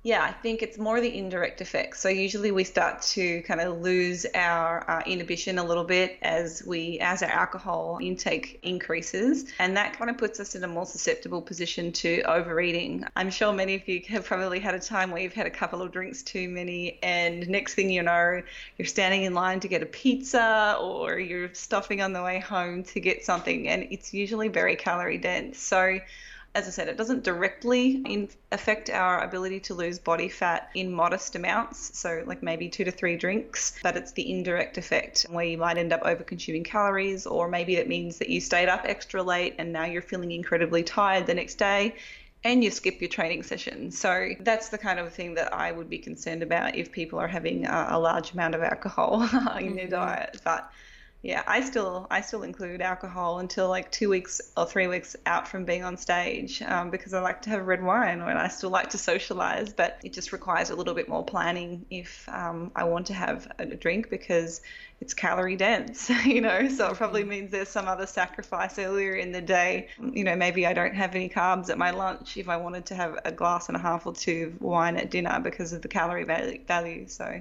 yeah, I think it's more the indirect effects. So usually we start to kind of lose our uh, inhibition a little bit as we as our alcohol intake increases, and that kind of puts us in a more susceptible position to overeating. I'm sure many of you have probably had a time where you've had a couple of drinks too many, and next thing you know, you're standing in line to get a pizza, or you're stopping on the way home to get something, and it's usually very calorie dense. So as I said, it doesn't directly in- affect our ability to lose body fat in modest amounts, so like maybe two to three drinks, but it's the indirect effect where you might end up over-consuming calories, or maybe it means that you stayed up extra late and now you're feeling incredibly tired the next day and you skip your training session. So that's the kind of thing that I would be concerned about if people are having a, a large amount of alcohol in their mm-hmm. diet. But yeah, I still I still include alcohol until like two weeks or three weeks out from being on stage um, because I like to have red wine, and I still like to socialize, but it just requires a little bit more planning if um, I want to have a drink, because it's calorie dense, you know, so it probably means there's some other sacrifice earlier in the day. You know, maybe I don't have any carbs at my lunch if I wanted to have a glass and a half or two of wine at dinner because of the calorie value. So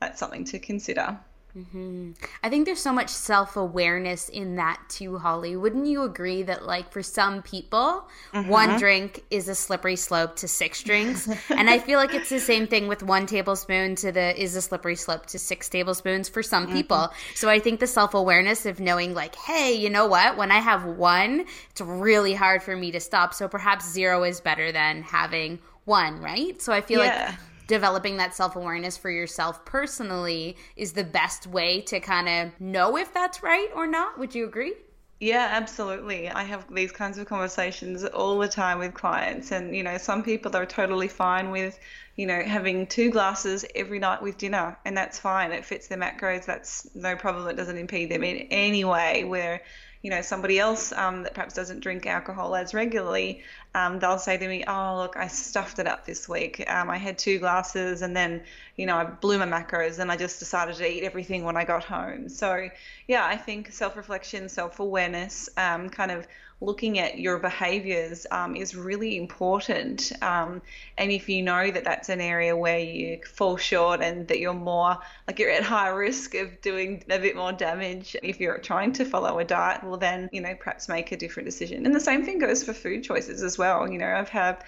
that's something to consider. Mm-hmm. I think there's so much self-awareness in that too, Holly. Wouldn't you agree that, like, for some people, mm-hmm. one drink is a slippery slope to six drinks? And I feel like it's the same thing with one tablespoon to the is a slippery slope to six tablespoons for some mm-hmm. people. So I think the self-awareness of knowing, like, hey, you know what? When I have one, it's really hard for me to stop. So perhaps zero is better than having one, right? So I feel yeah. like developing that self-awareness for yourself personally is the best way to kind of know if that's right or not. Would you agree? Yeah, absolutely. I have these kinds of conversations all the time with clients, and, you know, some people are totally fine with, you know, having two glasses every night with dinner, and that's fine. It fits their macros. That's no problem. It doesn't impede them in any way. Where, you know, somebody else um, that perhaps doesn't drink alcohol as regularly, um, they'll say to me, oh, look, I stuffed it up this week. Um, I had two glasses and then, you know, I blew my macros and I just decided to eat everything when I got home. So, yeah, I think self-reflection, self-awareness, um, kind of looking at your behaviours um, is really important. Um, and if you know that that's an area where you fall short and that you're more, like, you're at high risk of doing a bit more damage if you're trying to follow a diet, well, then, you know, perhaps make a different decision. And the same thing goes for food choices as well. You know, I've had,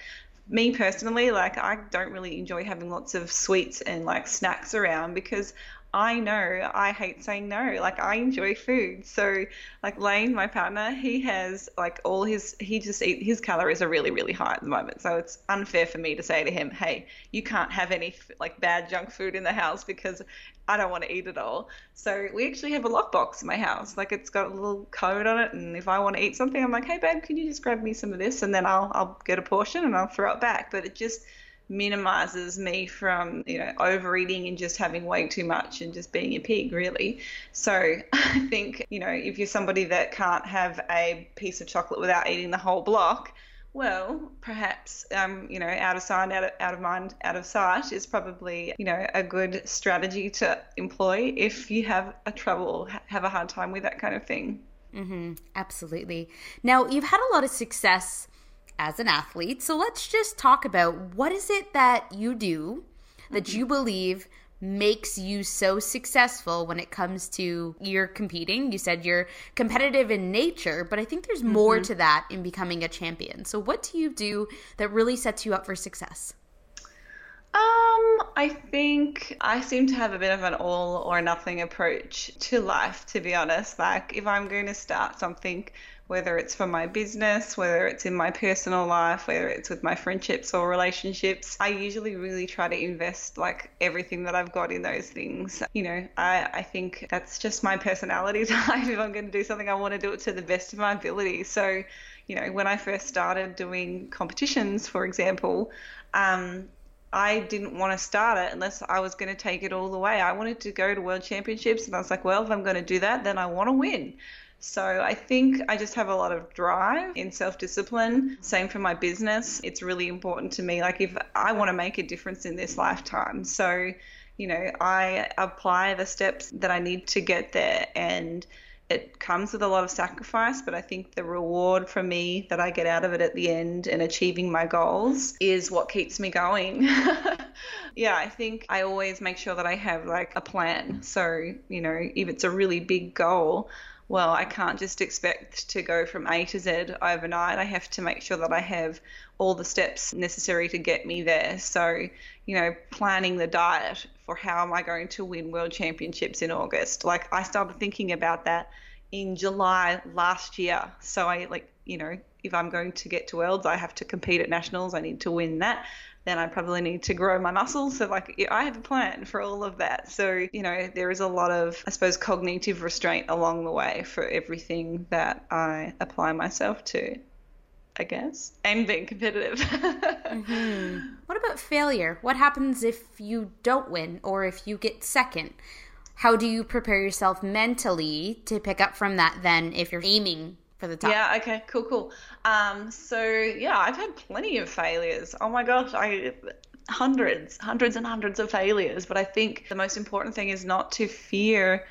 me personally, like, I don't really enjoy having lots of sweets and, like, snacks around, because I know I hate saying no. Like, I enjoy food. So, like, Lane, my partner, he has, like, all his, he just eat, his calories are really, really high at the moment. So it's unfair for me to say to him, hey, you can't have any, like, bad junk food in the house because I don't want to eat it all. So we actually have a lockbox in my house. Like, it's got a little code on it, and if I want to eat something, I'm like, hey, babe, can you just grab me some of this? And then I'll I'll get a portion and I'll throw it back. But it just minimizes me from, you know, overeating and just having way too much and just being a pig, really. So I think, you know, if you're somebody that can't have a piece of chocolate without eating the whole block, well, perhaps, um, you know, out of sight, out of, out of mind, out of sight is probably, you know, a good strategy to employ if you have a trouble, have a hard time with that kind of thing. Mm-hmm. Absolutely. Now, you've had a lot of success as an athlete, so let's just talk about, what is it that you do that mm-hmm. you believe makes you so successful when it comes to your competing? You said you're competitive in nature, but I think there's mm-hmm. more to that in becoming a champion. So what do you do that really sets you up for success? Um, I think I seem to have a bit of an all or nothing approach to life, to be honest. Like, if I'm going to start something, whether it's for my business, whether it's in my personal life, whether it's with my friendships or relationships, I usually really try to invest, like, everything that I've got in those things. You know, I, I think that's just my personality type. If I'm going to do something, I want to do it to the best of my ability. So, you know, when I first started doing competitions, for example, um, I didn't want to start it unless I was going to take it all the way. I wanted to go to world championships, and I was like, well, if I'm going to do that, then I want to win. So I think I just have a lot of drive and self-discipline. Same for my business. It's really important to me. Like, if I want to make a difference in this lifetime, so, you know, I apply the steps that I need to get there, and it comes with a lot of sacrifice, but I think the reward for me that I get out of it at the end and achieving my goals is what keeps me going. Yeah, I think I always make sure that I have, like, a plan. So, you know, if it's a really big goal, well, I can't just expect to go from A to Z overnight. I have to make sure that I have all the steps necessary to get me there. So, you know, planning the diet for how am I going to win world championships in August. Like, I started thinking about that in July last year. So I, like, you know, if I'm going to get to worlds, I have to compete at nationals. I need to win that. Then I probably need to grow my muscles. So, like, I have a plan for all of that. So, you know, there is a lot of, I suppose, cognitive restraint along the way for everything that I apply myself to, I guess, and being competitive. mm-hmm. What about failure? What happens if you don't win or if you get second? How do you prepare yourself mentally to pick up from that then if you're aiming for the top? Yeah, okay, cool, cool. Um, so, yeah, I've had plenty of failures. Oh, my gosh, I hundreds, hundreds and hundreds of failures. But I think the most important thing is not to fear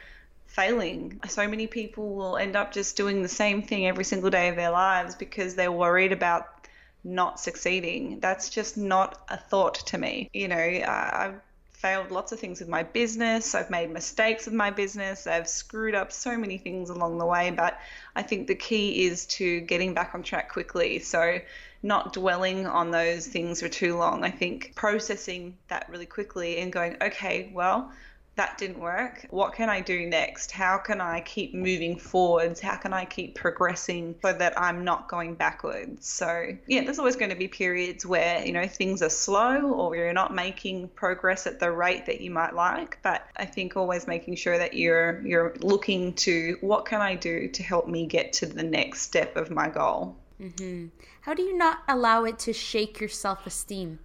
failing. So many people will end up just doing the same thing every single day of their lives because they're worried about not succeeding. That's just not a thought to me. You know, I've failed lots of things with my business. I've made mistakes with my business. I've screwed up so many things along the way. But I think the key is to getting back on track quickly. So not dwelling on those things for too long. I think processing that really quickly and going, okay, well, that didn't work. What can I do next? How can I keep moving forwards? How can I keep progressing so that I'm not going backwards? So yeah, there's always going to be periods where, you know, things are slow or you're not making progress at the rate that you might like. But I think always making sure that you're you're looking to what can I do to help me get to the next step of my goal. Mm-hmm. How do you not allow it to shake your self-esteem?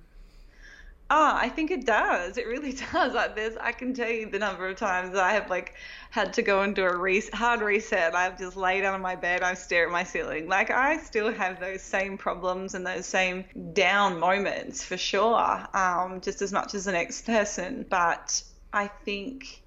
Oh, I think it does. It really does. Like this, I can tell you the number of times I have like had to go and do a re- hard reset. I've just laid down on my bed. I stare at my ceiling. Like I still have those same problems and those same down moments for sure, um, just as much as the next person. But I think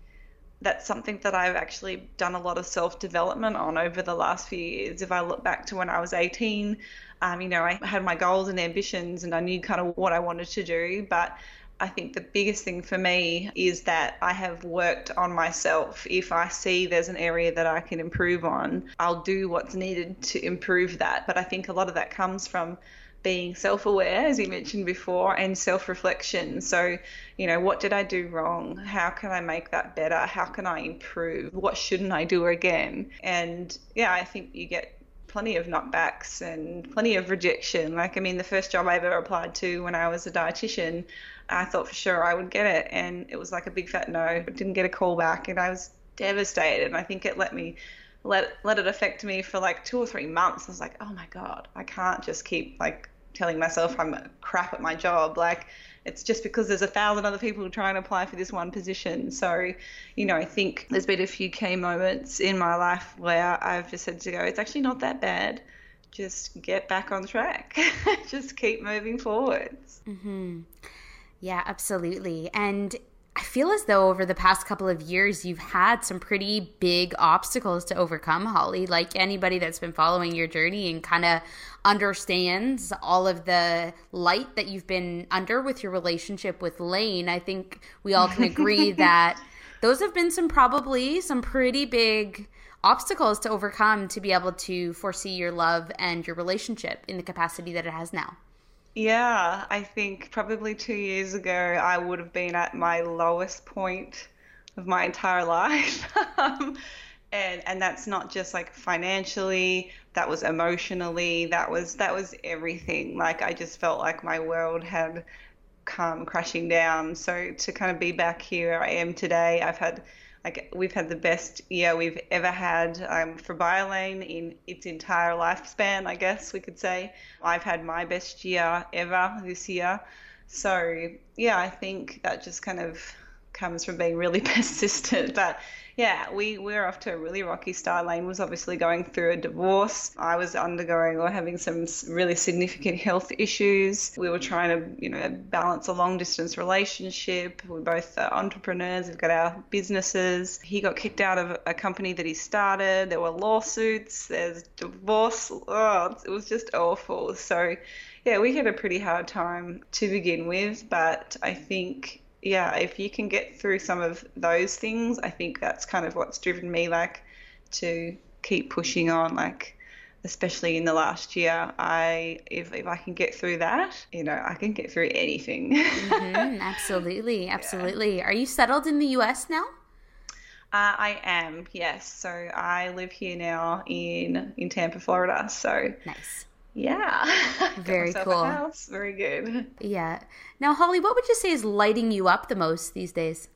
that's something that I've actually done a lot of self-development on over the last few years. If I look back to when I was eighteen, um, you know, I had my goals and ambitions and I knew kind of what I wanted to do. But I think the biggest thing for me is that I have worked on myself. If I see there's an area that I can improve on, I'll do what's needed to improve that. But I think a lot of that comes from being self-aware, as you mentioned before, and self-reflection. So, you know, what did I do wrong? How can I make that better? How can I improve? What shouldn't I do again? And yeah, I think you get plenty of knockbacks and plenty of rejection. Like, I mean, the first job I ever applied to when I was a dietitian, I thought for sure I would get it. And it was like a big fat no. I didn't get a call back and I was devastated. And I think it let me let let it affect me for like two or three months. I was like, oh my God, I can't just keep like telling myself I'm crap at my job. Like, it's just because there's a thousand other people trying to apply for this one position. So, you know, I think there's been a few key moments in my life where I've just had to go, it's actually not that bad. Just get back on track. Just keep moving forwards. Mm-hmm. Yeah, absolutely. And I feel as though over the past couple of years, you've had some pretty big obstacles to overcome, Holly. Like anybody that's been following your journey and kind of understands all of the light that you've been under with your relationship with Lane, I think we all can agree that those have been some probably some pretty big obstacles to overcome to be able to foresee your love and your relationship in the capacity that it has now. Yeah, I think probably two years ago, I would have been at my lowest point of my entire life. um, and and that's not just like financially, that was emotionally, that was that was everything. Like I just felt like my world had come crashing down. So to kind of be back here, I am today. I've had like we've had the best year we've ever had um, for Biolane in its entire lifespan, I guess we could say. I've had my best year ever this year. So, yeah, I think that just kind of comes from being really persistent. But, yeah, we, we're off to a really rocky start. Lane was obviously going through a divorce. I was undergoing or having some really significant health issues. We were trying to, you know, balance a long-distance relationship. We're both entrepreneurs. We've got our businesses. He got kicked out of a company that he started. There were lawsuits. There's divorce. Oh, it was just awful. So, yeah, we had a pretty hard time to begin with, but I think yeah, if you can get through some of those things, I think that's kind of what's driven me like to keep pushing on. Like, especially in the last year, I if, if I can get through that, you know, I can get through anything. Mm-hmm. Absolutely, absolutely. Yeah. Are you settled in the U S now? Uh, I am, yes. So I live here now in in Tampa, Florida. So nice. Yeah. Very cool. House. Very good. Yeah. Now, Holly, what would you say is lighting you up the most these days?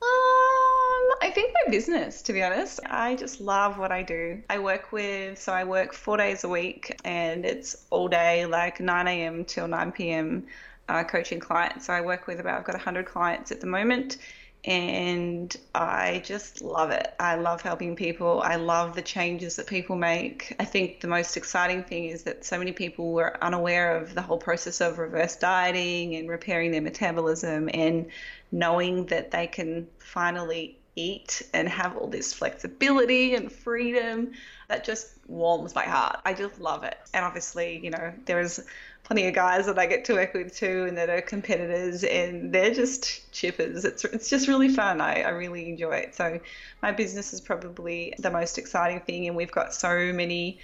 Um, I think my business, to be honest. I just love what I do. I work with, so I work four days a week and it's all day, like nine a.m. till nine p.m. uh, coaching clients. So I work with about, I've got one hundred clients at the moment. And I just love it. I love helping people. I love the changes that people make. I think the most exciting thing is that so many people were unaware of the whole process of reverse dieting and repairing their metabolism and knowing that they can finally eat and have all this flexibility and freedom that just warms my heart. I just love it. And obviously, you know, there is plenty of guys that I get to work with too and that are competitors, and they're just chippers. It's it's just really fun. I, I really enjoy it. So my business is probably the most exciting thing, and we've got so many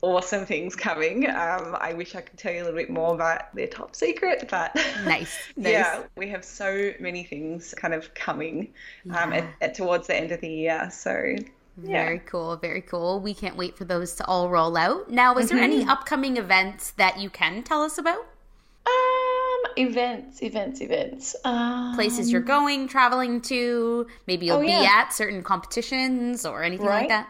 awesome things coming. Um, I wish I could tell you a little bit more, but they're top secret. But nice. nice. Yeah, we have so many things kind of coming yeah. um, at, at, towards the end of the year. So yeah. Very cool. Very cool. We can't wait for those to all roll out. Now, is mm-hmm. there any upcoming events that you can tell us about? Um, events, events, events. Um, Places you're going, traveling to, maybe you'll oh, be yeah. at certain competitions or anything right? like that.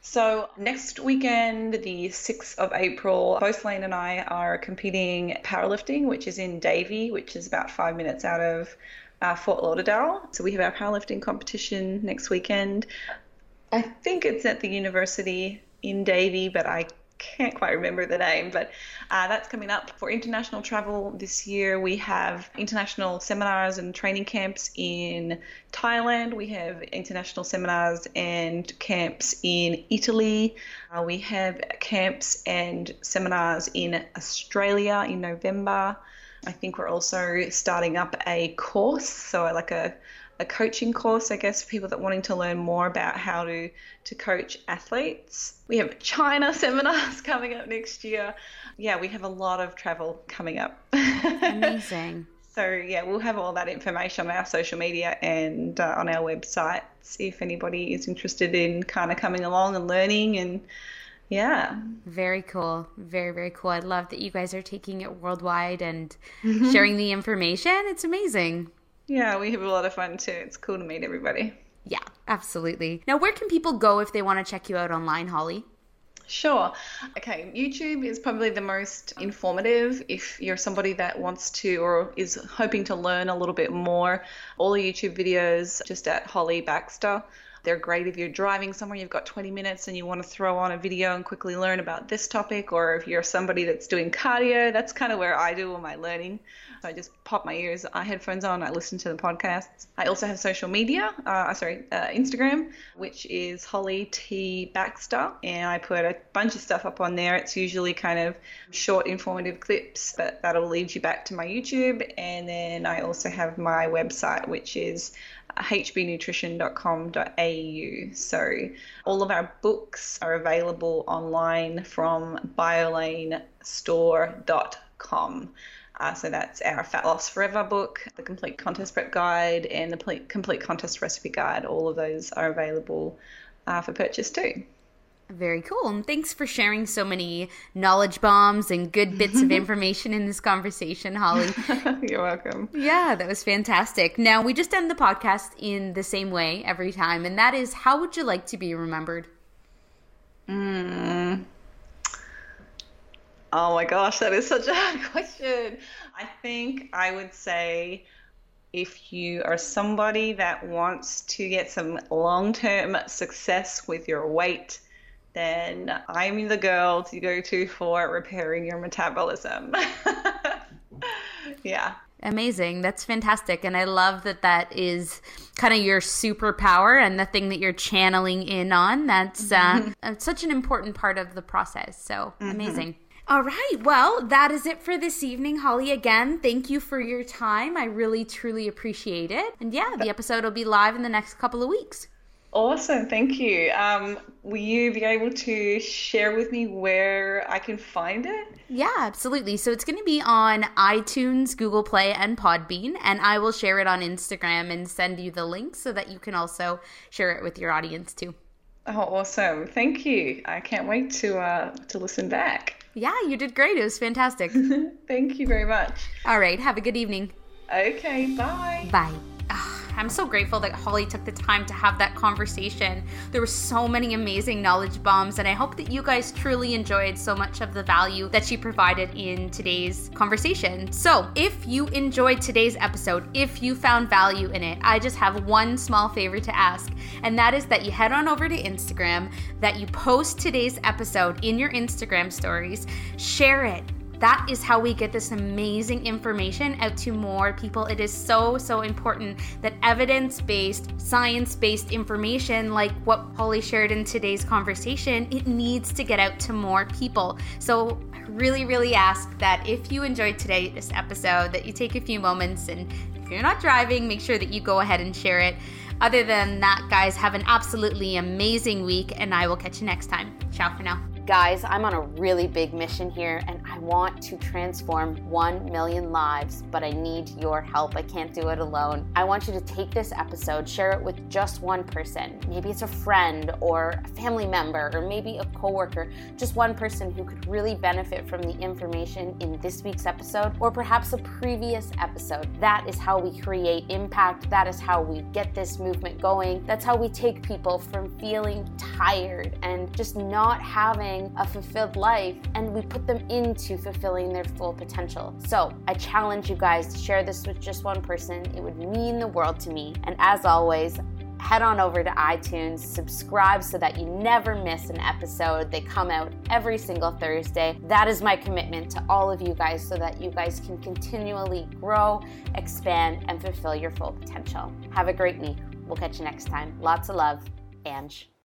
So next weekend, the sixth of April, both Lane and I are competing powerlifting, which is in Davie, which is about five minutes out of uh, Fort Lauderdale. So we have our powerlifting competition next weekend. I think it's at the university in Davie, but I can't quite remember the name, but uh, that's coming up. For international travel this year, we have international seminars and training camps in Thailand. We have international seminars and camps in Italy. Uh, we have camps and seminars in Australia in November. I think we're also starting up a course, so like a a coaching course, I guess, for people that wanting to learn more about how to, to coach athletes. We have China seminars coming up next year. Yeah, we have a lot of travel coming up. Amazing. So, yeah, we'll have all that information on our social media and uh, on our websites if anybody is interested in kind of coming along and learning and, yeah. Very cool. Very, very cool. I love that you guys are taking it worldwide and mm-hmm. sharing the information. It's amazing. Yeah, we have a lot of fun too. It's cool to meet everybody. Yeah, absolutely. Now, where can people go if they want to check you out online, Holly? Sure. Okay, YouTube is probably the most informative. If you're somebody that wants to or is hoping to learn a little bit more, all the YouTube videos just at Holly Baxter. They're great if you're driving somewhere, you've got twenty minutes and you want to throw on a video and quickly learn about this topic, or if you're somebody that's doing cardio, that's kind of where I do all my learning. So I just pop my ears, I headphones on, I listen to the podcasts. I also have social media, uh, sorry, uh, Instagram, which is Holly T. Baxter, and I put a bunch of stuff up on there. It's usually kind of short, informative clips, but that'll lead you back to my YouTube. And then I also have my website, which is h b nutrition dot com dot a u. So all of our books are available online from biolanestore dot com. Uh, so that's our Fat Loss Forever book, the Complete Contest Prep Guide, and the Complete Contest Recipe Guide. All of those are available uh, for purchase too. Very cool. And thanks for sharing so many knowledge bombs and good bits of information in this conversation, Holly. You're welcome. Yeah, that was fantastic. Now, we just end the podcast in the same way every time, and that is, how would you like to be remembered? Mm. Oh my gosh, that is such a hard question. I think I would say, if you are somebody that wants to get some long-term success with your weight, then I'm the girl to go to for repairing your metabolism. Yeah. Amazing. That's fantastic. And I love that that is kind of your superpower and the thing that you're channeling in on. That's uh, such an important part of the process. So mm-hmm. amazing. All right. Well, that is it for this evening, Holly. Again, thank you for your time. I really, truly appreciate it. And yeah, the episode will be live in the next couple of weeks. Awesome. Thank you. Um, will you be able to share with me where I can find it? Yeah, absolutely. So it's going to be on iTunes, Google Play, and Podbean, and I will share it on Instagram and send you the link so that you can also share it with your audience too. Oh, awesome. Thank you. I can't wait to uh, to listen back. Yeah, you did great. It was fantastic. Thank you very much. All right. Have a good evening. Okay. Bye. Bye. I'm so grateful that Holly took the time to have that conversation. There were so many amazing knowledge bombs, and I hope that you guys truly enjoyed so much of the value that she provided in today's conversation. So if you enjoyed today's episode, if you found value in it, I just have one small favor to ask, and that is that you head on over to Instagram, that you post today's episode in your Instagram stories, share it, That is how we get this amazing information out to more people. It is so, so important that evidence-based, science-based information like what Holly shared in today's conversation, it needs to get out to more people. So I really, really ask that if you enjoyed today's episode, that you take a few moments, and if you're not driving, make sure that you go ahead and share it. Other than that, guys, have an absolutely amazing week, and I will catch you next time. Ciao for now. Guys, I'm on a really big mission here, and I want to transform one million lives, but I need your help. I can't do it alone. I want you to take this episode, share it with just one person. Maybe it's a friend or a family member, or maybe a coworker, just one person who could really benefit from the information in this week's episode, or perhaps a previous episode. That is how we create impact. That is how we get this movement going. That's how we take people from feeling tired and just not having a fulfilled life, and we put them into fulfilling their full potential. So I challenge you guys to share this with just one person. It would mean the world to me. And as always, head on over to iTunes, subscribe so that you never miss an episode. They come out every single Thursday. That is my commitment to all of you guys, so that you guys can continually grow, expand, and fulfill your full potential. Have a great week. We'll catch you next time. Lots of love. Ange.